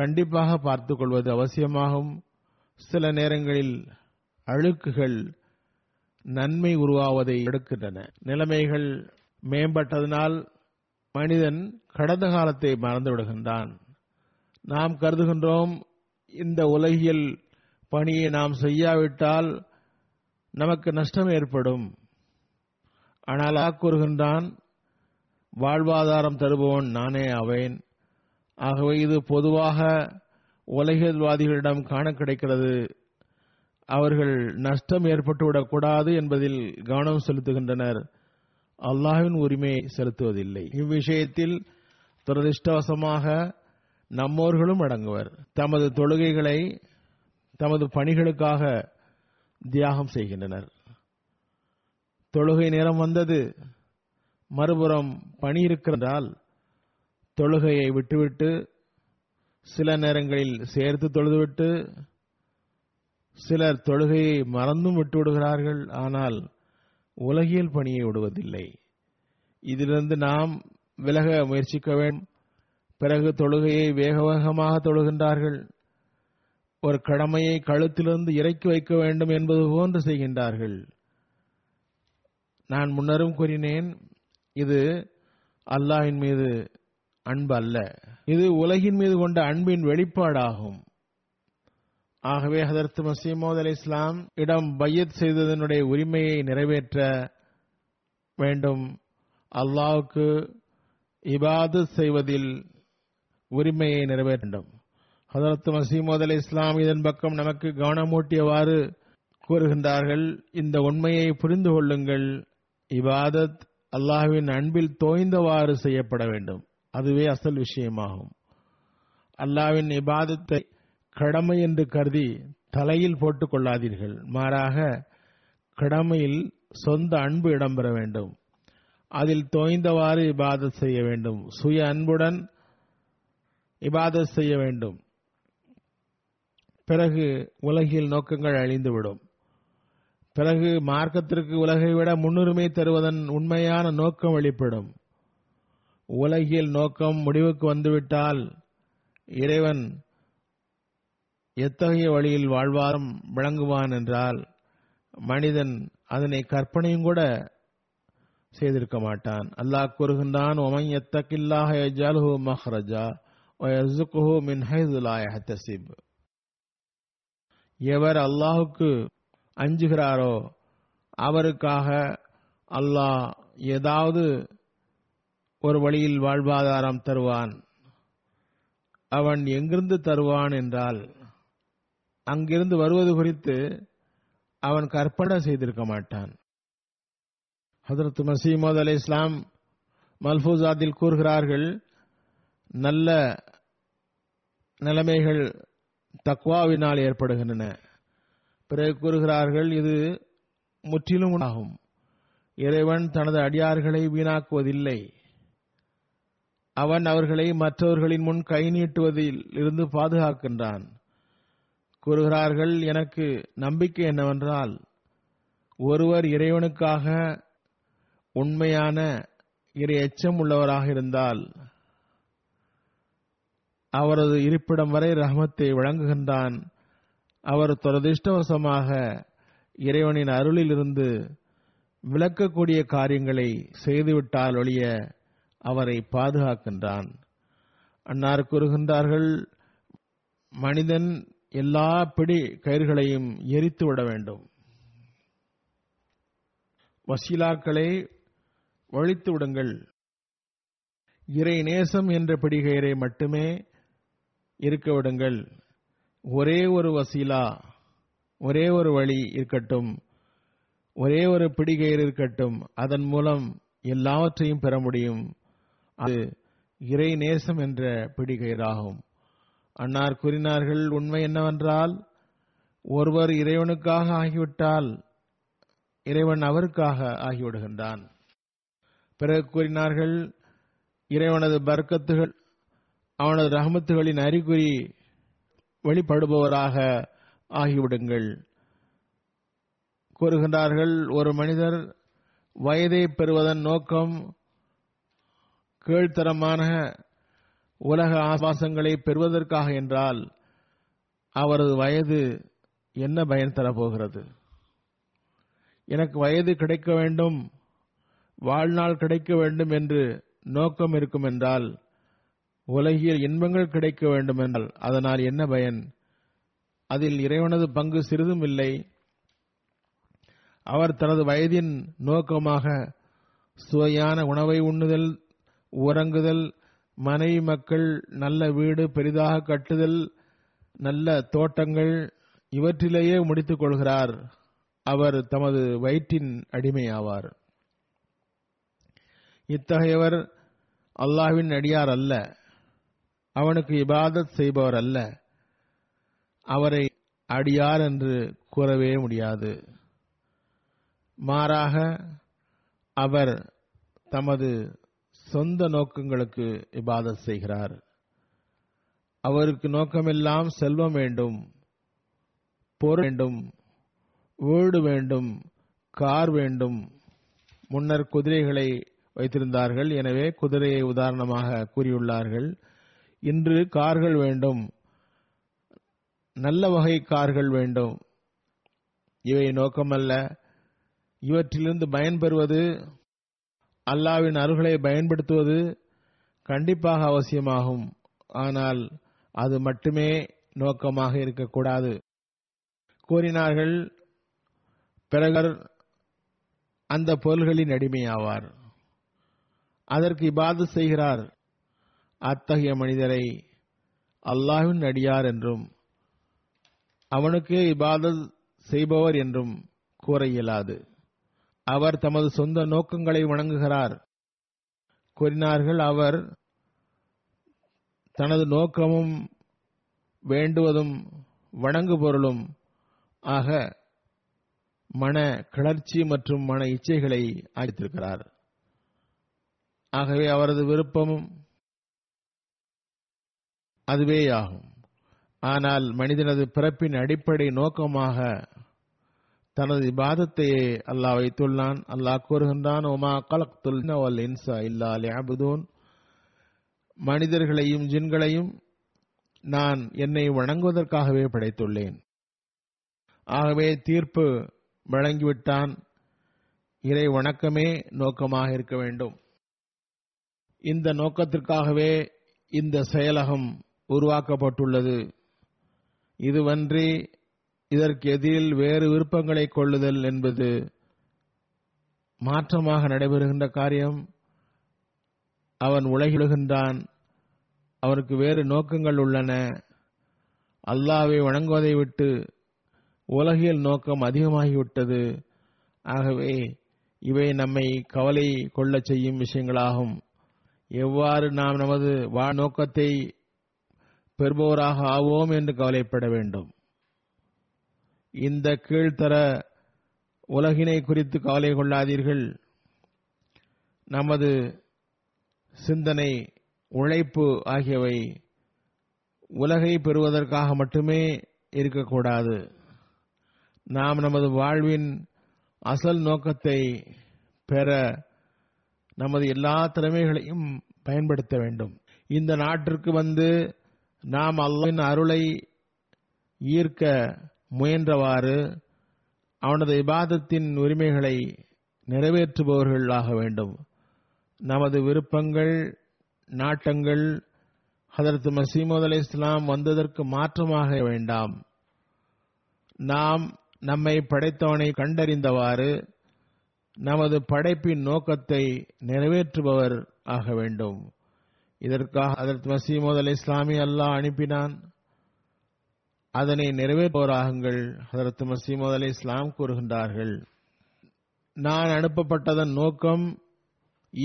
கண்டிப்பாக பார்த்து கொள்வது அவசியமாகும். சில நேரங்களில் அழுக்குகள் நன்மை உருவாவதை எடுக்கின்றன. நிலைமைகள் மேம்பட்டதனால் மனிதன் கடந்த காலத்தை மறந்துவிடுகின்றான். நாம் கருதுகின்றோம், இந்த உலகியல் பணியை நாம் செய்யாவிட்டால் நமக்கு நஷ்டம் ஏற்படும். ஆனால் கூறுகின்றான், வாழ்வாதாரம் தருபவன் நானே ஆவேன். ஆகவே இது பொதுவாக உலகவாதிகளிடம் காண கிடைக்கிறது. அவர்கள் நஷ்டம் ஏற்பட்டுவிடக்கூடாது என்பதில் கவனம் செலுத்துகின்றனர், அல்லாஹ்வின் உரிமையை செலுத்துவதில்லை. இவ்விஷயத்தில் துரதிருஷ்டவசமாக நம்மோர்களும் அடங்குவர். தமது தொழுகைகளை தமது பணிகளுக்காக தியாகம் செய்கின்றனர். தொழுகை நேரம் வந்தது, மறுபுறம் பணி இருக்கிறதால் தொழுகையை விட்டுவிட்டு, சில நேரங்களில் சேர்த்து தொழுதுவிட்டு, சிலர் தொழுகையை மறந்தும் விட்டு விடுகிறார்கள். ஆனால் உலகியல் பணியை விடுவதில்லை. இதிலிருந்து நாம் விலக முயற்சிக்க வேண்டும். பிறகு தொழுகையை வேக வேகமாக தொழுகின்றார்கள். ஒரு கடமையை கழுத்திலிருந்து இறக்கி வைக்க வேண்டும் என்பது போன்று செய்கின்றார்கள். நான் முன்னரும் கூறினேன், இது அல்லாஹ்வின் மீது அன்பு அல்ல, இது உலகின் மீது கொண்ட அன்பின் வெளிப்பாடாகும். ஆகவே ஹதரத் மஸீஹ் மவ்ஊத் அலைஹிஸ்ஸலாம் இடம் பையத் செய்ததனுடைய உரிமையை நிறைவேற்ற வேண்டும். அல்லாஹ்வுக்கு இபாதத் செய்வதில் உரிமையை நிறைவேற்ற வேண்டும். ஹதரத் மஸீஹ் மவ்ஊத் அலைஹிஸ்ஸலாம் இதன் பக்கம் நமக்கு கவனமூட்டியவாறு கூறுகின்றார்கள், இந்த உண்மையை புரிந்து கொள்ளுங்கள், இபாதத் அல்லாஹ்வின் அன்பில் தோய்ந்தவாறு செய்யப்பட வேண்டும். அதுவே அசல் விஷயமாகும். அல்லாஹ்வின் இபாதத்தை கடமை என்று கருதி தலையில் போட்டுக் கொள்ளாதீர்கள். மாறாக கடமையில் சொந்த அன்பு இடம்பெற வேண்டும். அதில் தோய்ந்தவாறு இபாதத் செய்ய வேண்டும். சுய அன்புடன் இபாதத் செய்ய வேண்டும். பிறகு உலகில் நோக்கங்கள் அழிந்துவிடும். பிறகு மார்க்கத்திற்கு உலகை விட முன்னுரிமை தருவதன் உண்மையான நோக்கம் வெளிப்படும். உலகில் நோக்கம் முடிவுக்கு வந்துவிட்டால் இறைவன் எத்தகைய வழியில் வாழ்வாரம் வழங்குவான் என்றால், மனிதன் அதனை கற்பனையும் கூட செய்திருக்க மாட்டான். அல்லாஹ் கூறுகின்றான், எவர் அல்லாஹுக்கு அஞ்சுகிறாரோ அவருக்காக அல்லாஹ் ஏதாவது ஒரு வழியில் வாழ்வாதாரம் தருவான். அவன் எங்கிருந்து தருவான் என்றால், அங்கிருந்து வருவது குறித்து அவன் கற்பனை செய்திருக்க மாட்டான். ஹதரத் மசீஹ் மவ்ஊத் அலை இஸ்லாம் மல்ஃபூசாத்தில் கூறுகிறார்கள், நல்ல நிலைமைகள் தக்வாவினால் ஏற்படுகின்றன. பிறகு கூறுகிறார்கள், இது முற்றிலும் ஆகும். இறைவன் தனது அடியார்களை வீணாக்குவதில்லை. அவன் அவர்களை மற்றவர்களின் முன் கை நீட்டுவதில் இருந்து பாதுகாக்கின்றான். கூறுகிறார்கள், எனக்கு நம்பிக்கை என்னவென்றால், ஒருவர் இறைவனுக்காக உண்மையான இறை எச்சம் உள்ளவராக இருந்தால் அவரது இருப்பிடம் வரை ரஹமத்தை வழங்குகின்றான். அவர் துரதிருஷ்டவசமாக இறைவனின் அருளிலிருந்து விளக்கக்கூடிய காரியங்களை செய்துவிட்டால் ஒழிய அவரை பாதுகாக்கின்றான். அன்னார் கூறுகின்றார்கள், மனிதன் எல்லா பிடி கயிர்களையும் எரித்துவிட வேண்டும், வசீலாக்களை ஒழித்து விடுங்கள், இறை நேசம் என்ற பிடிகயிரை மட்டுமே இருக்க விடுங்கள், ஒரே ஒரு வசீலா, ஒரே ஒரு வழி இருக்கட்டும், ஒரே ஒரு பிடிகயிறு இருக்கட்டும், அதன் மூலம் எல்லாவற்றையும் பெற முடியும், அது இறை நேசம் என்ற பிடிகயிறாகும். அன்னார் கூறினார்கள், உண்மை என்னவென்றால், ஒருவர் இறைவனுக்காக ஆகிவிட்டால் இறைவன் அவருக்காக ஆகிவிடுகின்றான். பிறகு கூறினார்கள், இறைவனது பர்க்கத்துகள், அவனது ரஹமத்துகளின் அறிகுறி வெளிப்படுபவராக ஆகிவிடுங்கள். கூறுகின்றார்கள், ஒரு மனிதர் வயதை பெறுவதன் நோக்கம் கீழ்த்தரமான உலக ஆபாசங்களை பெறுவதற்காக என்றால் அவரது வயது என்ன பயன் தரப்போகிறது? எனக்கு வயது கிடைக்க வேண்டும், வாழ்நாள் கிடைக்க வேண்டும் என்று நோக்கம் இருக்கும் என்றால், உலகில் இன்பங்கள் கிடைக்க வேண்டும் என்றால் அதனால் என்ன பயன்? அதில் இறைவனது பங்கு சிறிதும் இல்லை. அவர் தனது வயதின் நோக்கமாக சுவையான உணவை உண்ணுதல், உறங்குதல், மனைவி மக்கள், நல்ல வீடு பெரிதாக கட்டுதல், நல்ல தோட்டங்கள், இவற்றிலேயே முடித்துக் கொள்கிறார். அவர் தமது வயிற்றின் அடிமையாவார். இத்தகையவர் அல்லாஹ்வின் அடியார் அல்ல, அவனுக்கு இபாதத் செய்பவர் அல்ல. அவரை அடியார் என்று கூறவே முடியாது. மாறாக அவர் தமது சொந்த நோக்கங்களுக்கு இபாதத் செய்கிறார். அவருக்கு நோக்கமெல்லாம் செல்வம் வேண்டும், பொருள் வேண்டும், வீடு வேண்டும், கார் வேண்டும். முன்னர் குதிரைகளை வைத்திருந்தார்கள், எனவே குதிரையை உதாரணமாக கூறியுள்ளார்கள். இன்று கார்கள் வேண்டும், நல்ல வகை கார்கள் வேண்டும். இவை நோக்கமல்ல. இவற்றிலிருந்து பயன்பெறுவது, அல்லாஹ்வின் அருள்களை பயன்படுத்துவது கண்டிப்பாக அவசியமாகும். ஆனால் அது மட்டுமே நோக்கமாக இருக்கக்கூடாது கூறினார்கள். பிறகர் அந்த பொருள்களின் அடிமையாவார், அதற்கு இபாதத் செய்கிறார். அத்தகைய மனிதரை அல்லாஹ்வின் அடியார் என்றும் அவனுக்கு இபாதத் செய்பவர் என்றும் கூற இயலாது. அவர் தமது சொந்த நோக்கங்களை வணங்குகிறார். கூறினார்கள், அவர் தனது நோக்கமும் வேண்டுவதும் வணங்கு பொருளும் ஆக மன கிளர்ச்சி மற்றும் மன இச்சைகளை அளித்திருக்கிறார். ஆகவே அவரது விருப்பமும் அதுவேயாகும். ஆனால் மனிதனது பிறப்பின் அடிப்படை நோக்கமாக தனது இபாதத்தையே அல்லாஹ் வைத்துள்ளான். அல்லாஹ் கூறுகின்றான், ஒமா கலக்துல் வல் இன்சா இல்லா லியபுதூன். மனிதர்களையும் ஜின்களையும் நான் என்னை வணங்குவதற்காகவே படைத்துள்ளேன். ஆகவே தீர்ப்பு வழங்கிவிட்டான். இறை வணக்கமே நோக்கமாக இருக்க வேண்டும். இந்த நோக்கத்திற்காகவே இந்த செயலகம் உருவாக்கப்பட்டுள்ளது. இதுவன்றி இதற்கு எதிரில் வேறு விருப்பங்களை கொள்ளுதல் என்பது மாற்றமாக நடைபெறுகின்ற காரியம். அவன் உலகிழுகின்றான், அவருக்கு வேறு நோக்கங்கள் உள்ளன. அல்லாஹ்வை வணங்குவதை விட்டு உலகியல் நோக்கம் அதிகமாகிவிட்டது. ஆகவே இவை நம்மை கவலை கொள்ள செய்யும் விஷயங்களாகும். எவ்வாறு நாம் நமது நோக்கத்தை பெறுபவராக ஆவோம் என்று கவலைப்பட வேண்டும். இந்த கீழ்த்தர உலகினை குறித்து கவலை கொள்ளாதீர்கள். நமது சிந்தனை, உழைப்பு ஆகியவை உலகை பெறுவதற்காக மட்டுமே இருக்கக்கூடாது. நாம் நமது வாழ்வின் அசல் நோக்கத்தை பெற நமது எல்லா திறமைகளையும் பயன்படுத்த வேண்டும். இந்த நாட்டிற்கு வந்து நாம் அல்லாஹ்வின் அருளை ஈர்க்க முயன்றவாறு அவனது இபாதத்தின் உரிமைகளை நிறைவேற்றுபவர்களாக வேண்டும். நமது விருப்பங்கள், நாட்டங்கள் ஹதரத் மசீமது அலை இஸ்லாம் வந்ததற்கு மாற்றமாக வேண்டாம். நாம் நம்மை படைத்தவனை கண்டறிந்தவாறு நமது படைப்பின் நோக்கத்தை நிறைவேற்றுபவர் ஆக வேண்டும். இதற்காக ஹதரத் மசீமது அலை இஸ்லாமை அல்லாஹ் அனுப்பினான். அதனை நிறைவேற்றுவோராகுங்கள். ஹதரத் மசீமது அலை இஸ்லாம் கூறுகின்றார்கள், நான் அனுப்பப்பட்டதன் நோக்கம்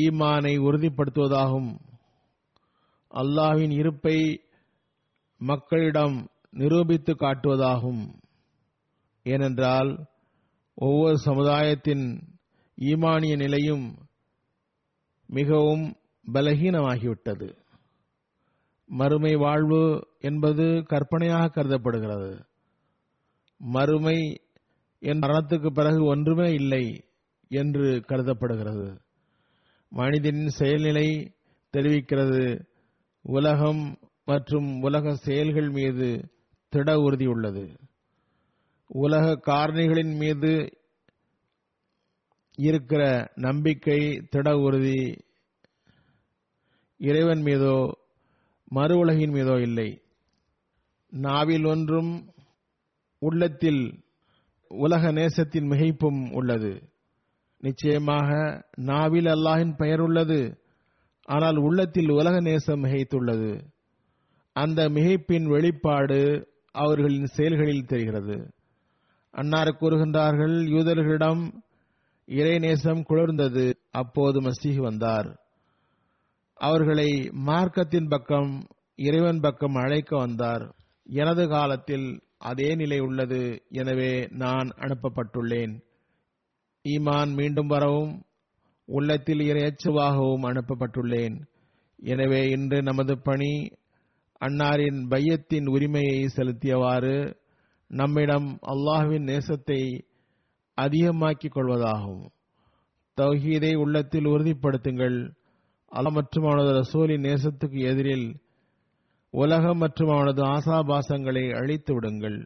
ஈமானை உறுதிப்படுத்துவதாகும். அல்லாஹ்வின் இருப்பை மக்களிடம் நிரூபித்து காட்டுவதாகும். ஏனென்றால் ஒவ்வொரு சமுதாயத்தின் ஈமானிய நிலையும் மிகவும் பலகீனமாகிவிட்டது. மறுமை வாழ்வு என்பது கற்பனையாக கருதப்படுகிறது. மறுமை என் மரணத்துக்கு பிறகு ஒன்றுமே இல்லை என்று கருதப்படுகிறது. மனிதனின் செயல்நிலை தெரிவிக்கிறது, உலகம் மற்றும் உலக செயல்கள் மீது திட உறுதி உள்ளது. உலக காரணிகளின் மீது இருக்கிற நம்பிக்கை திட உறுதி, இறைவன் மீதோ மறு உலகின் மீதோ இல்லை. நாவில் ஒன்றும் உள்ளத்தில் உலக நேசத்தின் மிகைப்பும் உள்ளது. நிச்சயமாக நாவில் அல்லாஹின் பெயர் உள்ளது, ஆனால் உள்ளத்தில் உலக நேசம் மிகைத்துள்ளது. அந்த மிகைப்பின் வெளிப்பாடு அவர்களின் செயல்களில் தெரிகிறது. அன்னார் கூறுகின்றார்கள், யூதர்களிடம் இறை நேசம் குளிர்ந்தது, அப்போது மசீஹ் வந்தார். அவர்களை மார்க்கத்தின் பக்கம், இறைவன் பக்கம் அழைக்க வந்தார். எனது காலத்தில் அதே நிலை உள்ளது, எனவே நான் அனுப்பப்பட்டுள்ளேன். ஈமான் மீண்டும் வரவும் உள்ளத்தில் இறையச்சவாகவும் அனுப்பப்பட்டுள்ளேன். எனவே இன்று நமது பணி அன்னாரின் பையத்தின் உரிமையை செலுத்தியவாறு நம்மிடம் அல்லாஹ்வின் நேசத்தை அதிகமாக்கிக் கொள்வதாகும். தௌஹீதை உள்ளத்தில் உறுதிப்படுத்துங்கள். அல்லாஹ் மற்றும் அவனது ரசூலின் நேசத்துக்கு எதிரில் உலகம் மற்றும் அவனது ஆசாபாசங்களை அழித்து விடுங்கள்.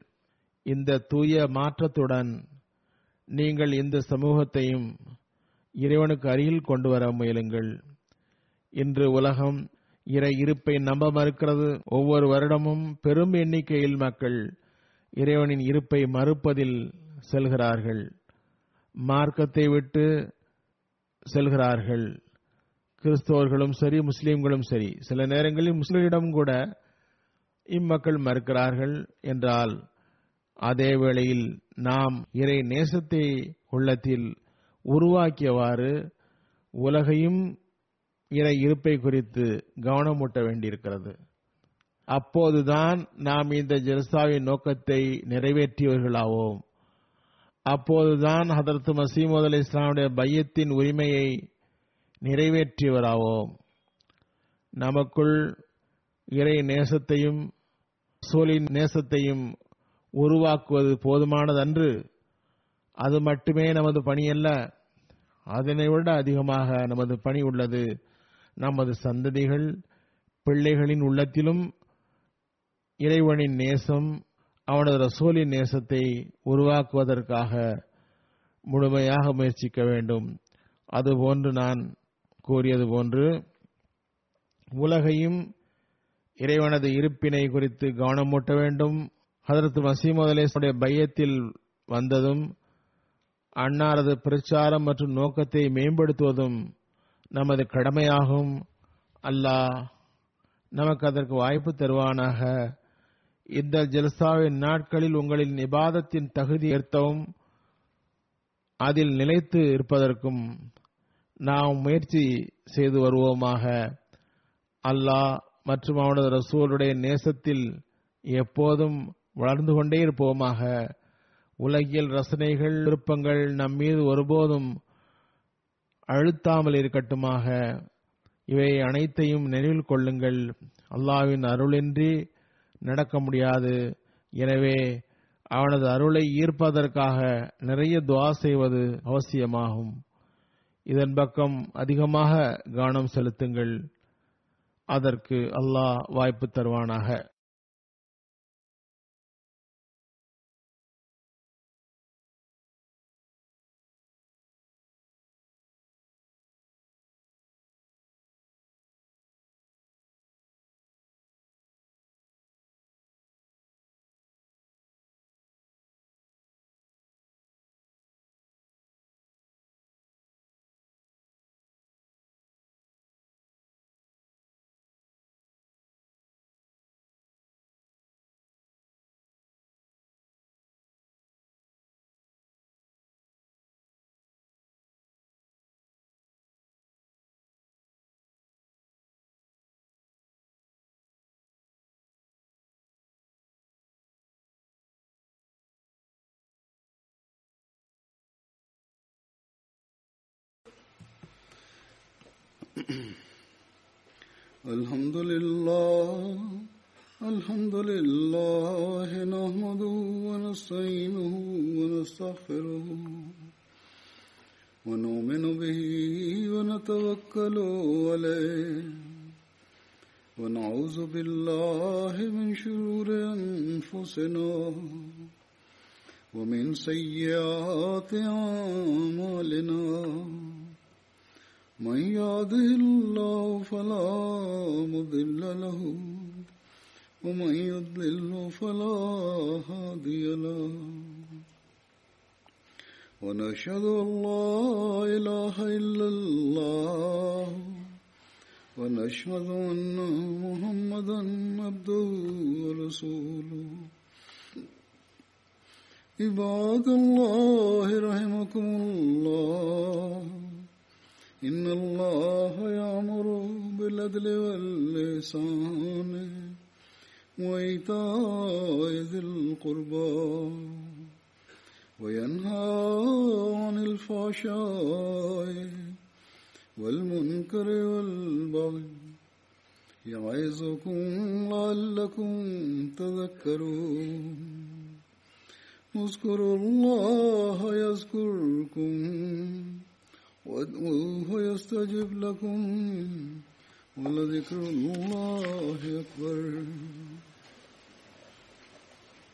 இந்த தூய மாற்றத்துடன் நீங்கள் இந்த சமூகத்தையும் இறைவனுக்கு அருகில் கொண்டு வர முயலுங்கள். இன்று உலகம் இறை இருப்பை நம்ப மறுக்கிறது. ஒவ்வொரு வருடமும் பெரும் எண்ணிக்கையில் மக்கள் இறைவனின் இருப்பை மறுப்பதில் செல்கிறார்கள், மார்க்கத்தை விட்டு செல்கிறார்கள். கிறிஸ்தவர்களும் சரி, முஸ்லீம்களும் சரி. சில நேரங்களில் முஸ்லீம்களிடம் கூட இம்மக்கள் மறுக்கிறார்கள் என்றால், அதே வேளையில் நாம் இறை நேசத்தை உள்ளத்தில் உருவாக்கியவாறு உலகையும் இறை இருப்பை குறித்து கவனமூட்ட வேண்டியிருக்கிறது. அப்போதுதான் நாம் இந்த ஜல்சாவின் நோக்கத்தை நிறைவேற்றியவர்களாவோம். அப்போதுதான் ஹதரத் மசீமது அலை இஸ்லாமுடைய பையத்தின் உரிமையை நிறைவேற்றியவராவோம். நமக்குள் இறை நேசத்தையும் ரசூலின் நேசத்தையும் உருவாக்குவது போதுமானதன்று. அது மட்டுமே நமது பணி அல்ல, அதனை விட அதிகமாக நமது பணி உள்ளது. நமது சந்ததிகள், பிள்ளைகளின் உள்ளத்திலும் இறைவனின் நேசம், அவனது ரசூலின் நேசத்தை உருவாக்குவதற்காக முழுமையாக முயற்சிக்க வேண்டும். அதுபோன்று நான் கூறியது போன்று உலகையும் இறைவனது இருப்பினை குறித்து கவனம் மூட்ட வேண்டும். ஹதரத் மசீஹ் அவர்களுடைய பையத்தில் வந்ததும் அன்னாரது பிரச்சாரம் மற்றும் நோக்கத்தை மேம்படுத்துவதும் நமது கடமையாகும். அல்லாஹ் நமக்கு அதற்கு வாய்ப்பு தருவானாக. இந்த ஜல்சாவின் நாட்களில் உங்களின் இபாதத்தின் தகுதி ஏற்றவும் அதில் நிலைத்து இருப்பதற்கும் நாம் முயற்சி செய்து வருவோமாக. அல்லாஹ் மற்றும் அவனது ரசூலுடைய நேசத்தில் எப்போதும் வளர்ந்து கொண்டே இருப்போமாக. உலகியல் ரசனைகள் விருப்பங்கள் நம்மீது ஒருபோதும் அழுத்தாமல் இருக்கட்டுமாக. இவை அனைத்தையும் நினைவில் கொள்ளுங்கள். அல்லாஹ்வின் அருளின்றி நடக்க முடியாது. எனவே அவனது அருளை ஈர்ப்பதற்காக நிறைய துஆ செய்வது அவசியமாகும். இதன் பக்கம் அதிகமாக கவனம் செலுத்துங்கள். அதற்கு அல்லாஹ் வாய்ப்பு தருவானாக. Alhamdulillah nahmaduhu wa nasta'inuhu wa nastaghfiruhu wa nu'minu bihi wa natawakkalu alayhi wa na'udhu billahi min shururi anfusina wa min sayyiati a'malina من يهده الله فلا مضل له ومن يضلل فلا هادي له ونشهد أن لا إله إلا الله ونشهد أن محمدا عبده ورسوله عباد الله رحمكم الله إن الله يأمر بالعدل والإحسان وإيتاء ذي القربى وينهى عن الفحشاء والمنكر والبغي يعظكم لعلكم تذكرون اذكروا الله يذكركم وادعوه يستجب لكم ولذكر الله أكبر